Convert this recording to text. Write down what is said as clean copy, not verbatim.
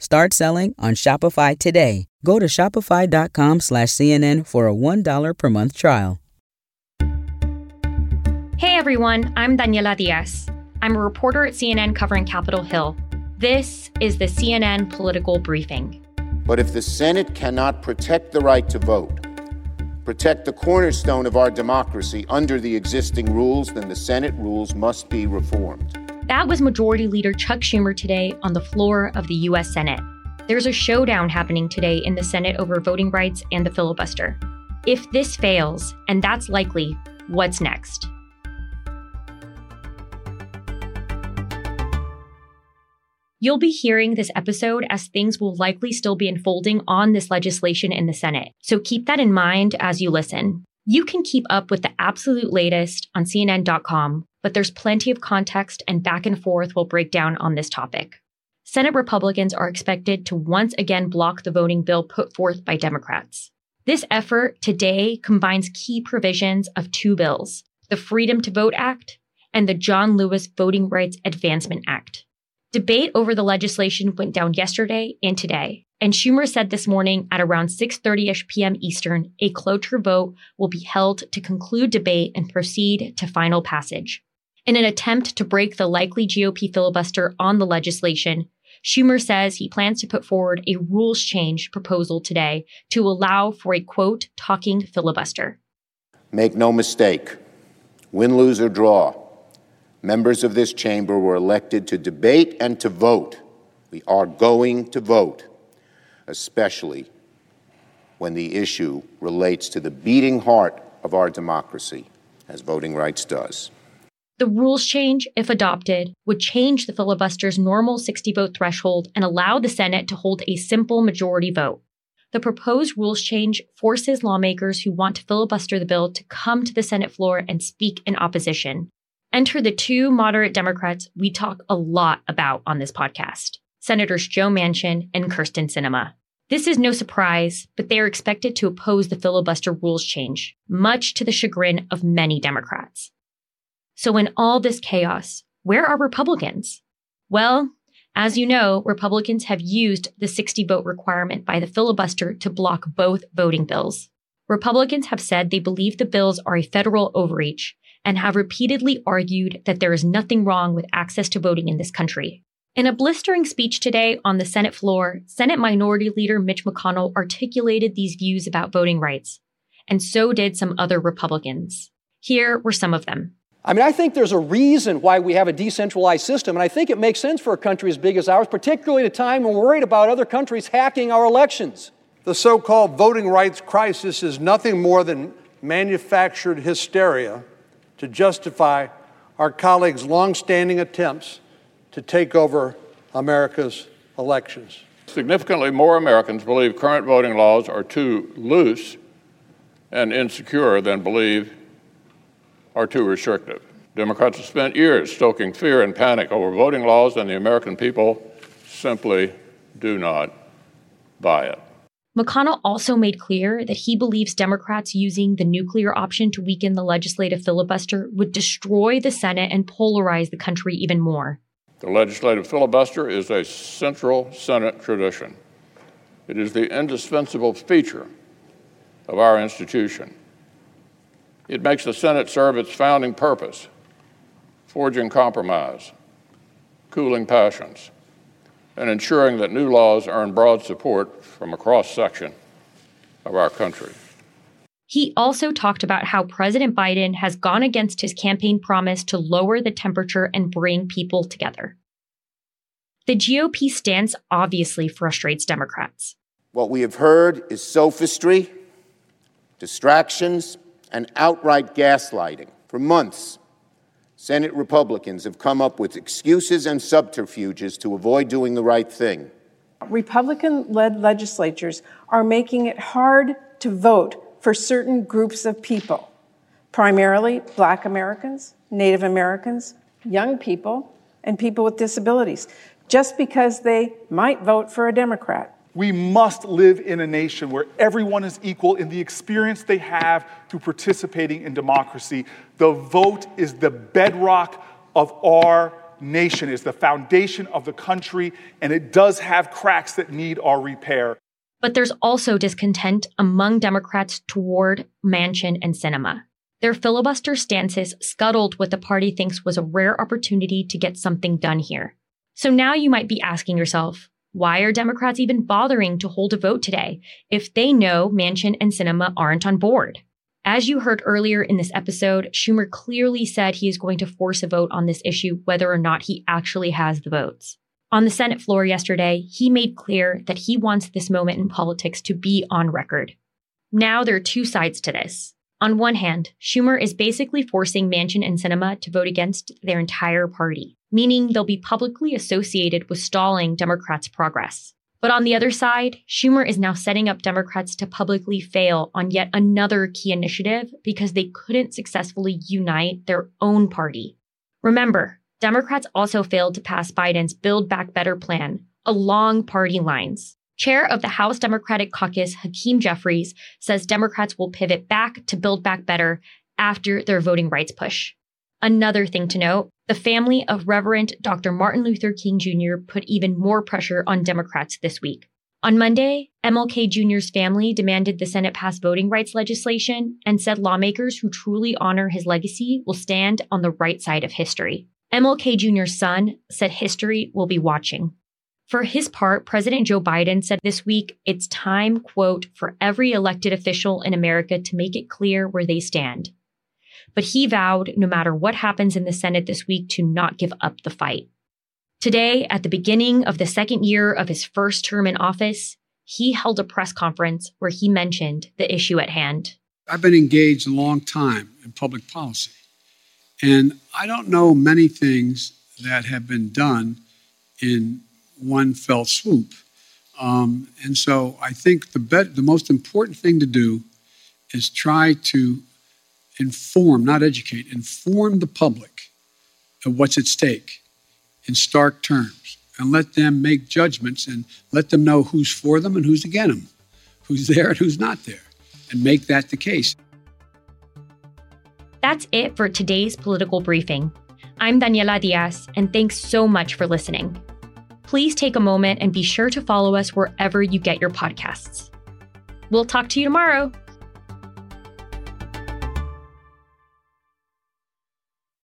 Start selling on Shopify today. Go to shopify.com/CNN for a $1 per month trial. Hey everyone, I'm Daniela Diaz. I'm a reporter at CNN covering Capitol Hill. This is the CNN Political Briefing. But if the Senate cannot protect the right to vote, protect the cornerstone of our democracy under the existing rules, then the Senate rules must be reformed. That was Majority Leader Chuck Schumer today on the floor of the U.S. Senate. There's a showdown happening today in the Senate over voting rights and the filibuster. If this fails, and that's likely, what's next? You'll be hearing this episode as things will likely still be unfolding on this legislation in the Senate. So keep that in mind as you listen. You can keep up with the absolute latest on CNN.com, but there's plenty of context and back and forth we'll break down on this topic. Senate Republicans are expected to once again block the voting bill put forth by Democrats. This effort today combines key provisions of two bills, the Freedom to Vote Act and the John Lewis Voting Rights Advancement Act. Debate over the legislation went down yesterday and today, and Schumer said this morning at around 6:30-ish p.m. Eastern, a cloture vote will be held to conclude debate and proceed to final passage. In an attempt to break the likely GOP filibuster on the legislation, Schumer says he plans to put forward a rules change proposal today to allow for a, quote, talking filibuster. Make no mistake, win, lose, or draw, members of this chamber were elected to debate and to vote. We are going to vote, especially when the issue relates to the beating heart of our democracy, as voting rights does. The rules change, if adopted, would change the filibuster's normal 60-vote threshold and allow the Senate to hold a simple majority vote. The proposed rules change forces lawmakers who want to filibuster the bill to come to the Senate floor and speak in opposition. Enter the two moderate Democrats we talk a lot about on this podcast, Senators Joe Manchin and Kirsten Sinema. This is no surprise, but they are expected to oppose the filibuster rules change, much to the chagrin of many Democrats. So in all this chaos, where are Republicans? Well, as you know, Republicans have used the 60-vote requirement by the filibuster to block both voting bills. Republicans have said they believe the bills are a federal overreach, and have repeatedly argued that there is nothing wrong with access to voting in this country. In a blistering speech today on the Senate floor, Senate Minority Leader Mitch McConnell articulated these views about voting rights, and so did some other Republicans. Here were some of them. I think there's a reason why we have a decentralized system, and I think it makes sense for a country as big as ours, particularly at a time when we're worried about other countries hacking our elections. The so-called voting rights crisis is nothing more than manufactured hysteria to justify our colleagues' longstanding attempts to take over America's elections. Significantly more Americans believe current voting laws are too loose and insecure than believe are too restrictive. Democrats have spent years stoking fear and panic over voting laws, and the American people simply do not buy it. McConnell also made clear that he believes Democrats using the nuclear option to weaken the legislative filibuster would destroy the Senate and polarize the country even more. The legislative filibuster is a central Senate tradition. It is the indispensable feature of our institution. It makes the Senate serve its founding purpose, forging compromise, cooling passions, and ensuring that new laws earn broad support from a cross-section of our country. He also talked about how President Biden has gone against his campaign promise to lower the temperature and bring people together. The GOP stance obviously frustrates Democrats. What we have heard is sophistry, distractions, and outright gaslighting. For months, Senate Republicans have come up with excuses and subterfuges to avoid doing the right thing. Republican-led legislatures are making it hard to vote for certain groups of people, primarily Black Americans, Native Americans, young people, and people with disabilities, just because they might vote for a Democrat. We must live in a nation where everyone is equal in the experience they have through participating in democracy. The vote is the bedrock of our nation is the foundation of the country, and it does have cracks that need our repair. But there's also discontent among Democrats toward Manchin and Sinema. Their filibuster stances scuttled what the party thinks was a rare opportunity to get something done here. So now you might be asking yourself, why are Democrats even bothering to hold a vote today if they know Manchin and Sinema aren't on board? As you heard earlier in this episode, Schumer clearly said he is going to force a vote on this issue whether or not he actually has the votes. On the Senate floor yesterday, he made clear that he wants this moment in politics to be on record. Now there are two sides to this. On one hand, Schumer is basically forcing Manchin and Sinema to vote against their entire party, meaning they'll be publicly associated with stalling Democrats' progress. But on the other side, Schumer is now setting up Democrats to publicly fail on yet another key initiative because they couldn't successfully unite their own party. Remember, Democrats also failed to pass Biden's Build Back Better plan along party lines. Chair of the House Democratic Caucus, Hakeem Jeffries, says Democrats will pivot back to Build Back Better after their voting rights push. Another thing to note, the family of Reverend Dr. Martin Luther King Jr. put even more pressure on Democrats this week. On Monday, MLK Jr.'s family demanded the Senate pass voting rights legislation and said lawmakers who truly honor his legacy will stand on the right side of history. MLK Jr.'s son said history will be watching. For his part, President Joe Biden said this week it's time, quote, for every elected official in America to make it clear where they stand. But he vowed, no matter what happens in the Senate this week, to not give up the fight. Today, at the beginning of the second year of his first term in office, he held a press conference where he mentioned the issue at hand. I've been engaged a long time in public policy. And I don't know many things that have been done in one fell swoop. And so I think the most important thing to do is try to inform, not educate, inform the public of what's at stake in stark terms and let them make judgments and let them know who's for them and who's against them, who's there and who's not there, and make that the case. That's it for today's political briefing. I'm Daniela Diaz, and thanks so much for listening. Please take a moment and be sure to follow us wherever you get your podcasts. We'll talk to you tomorrow.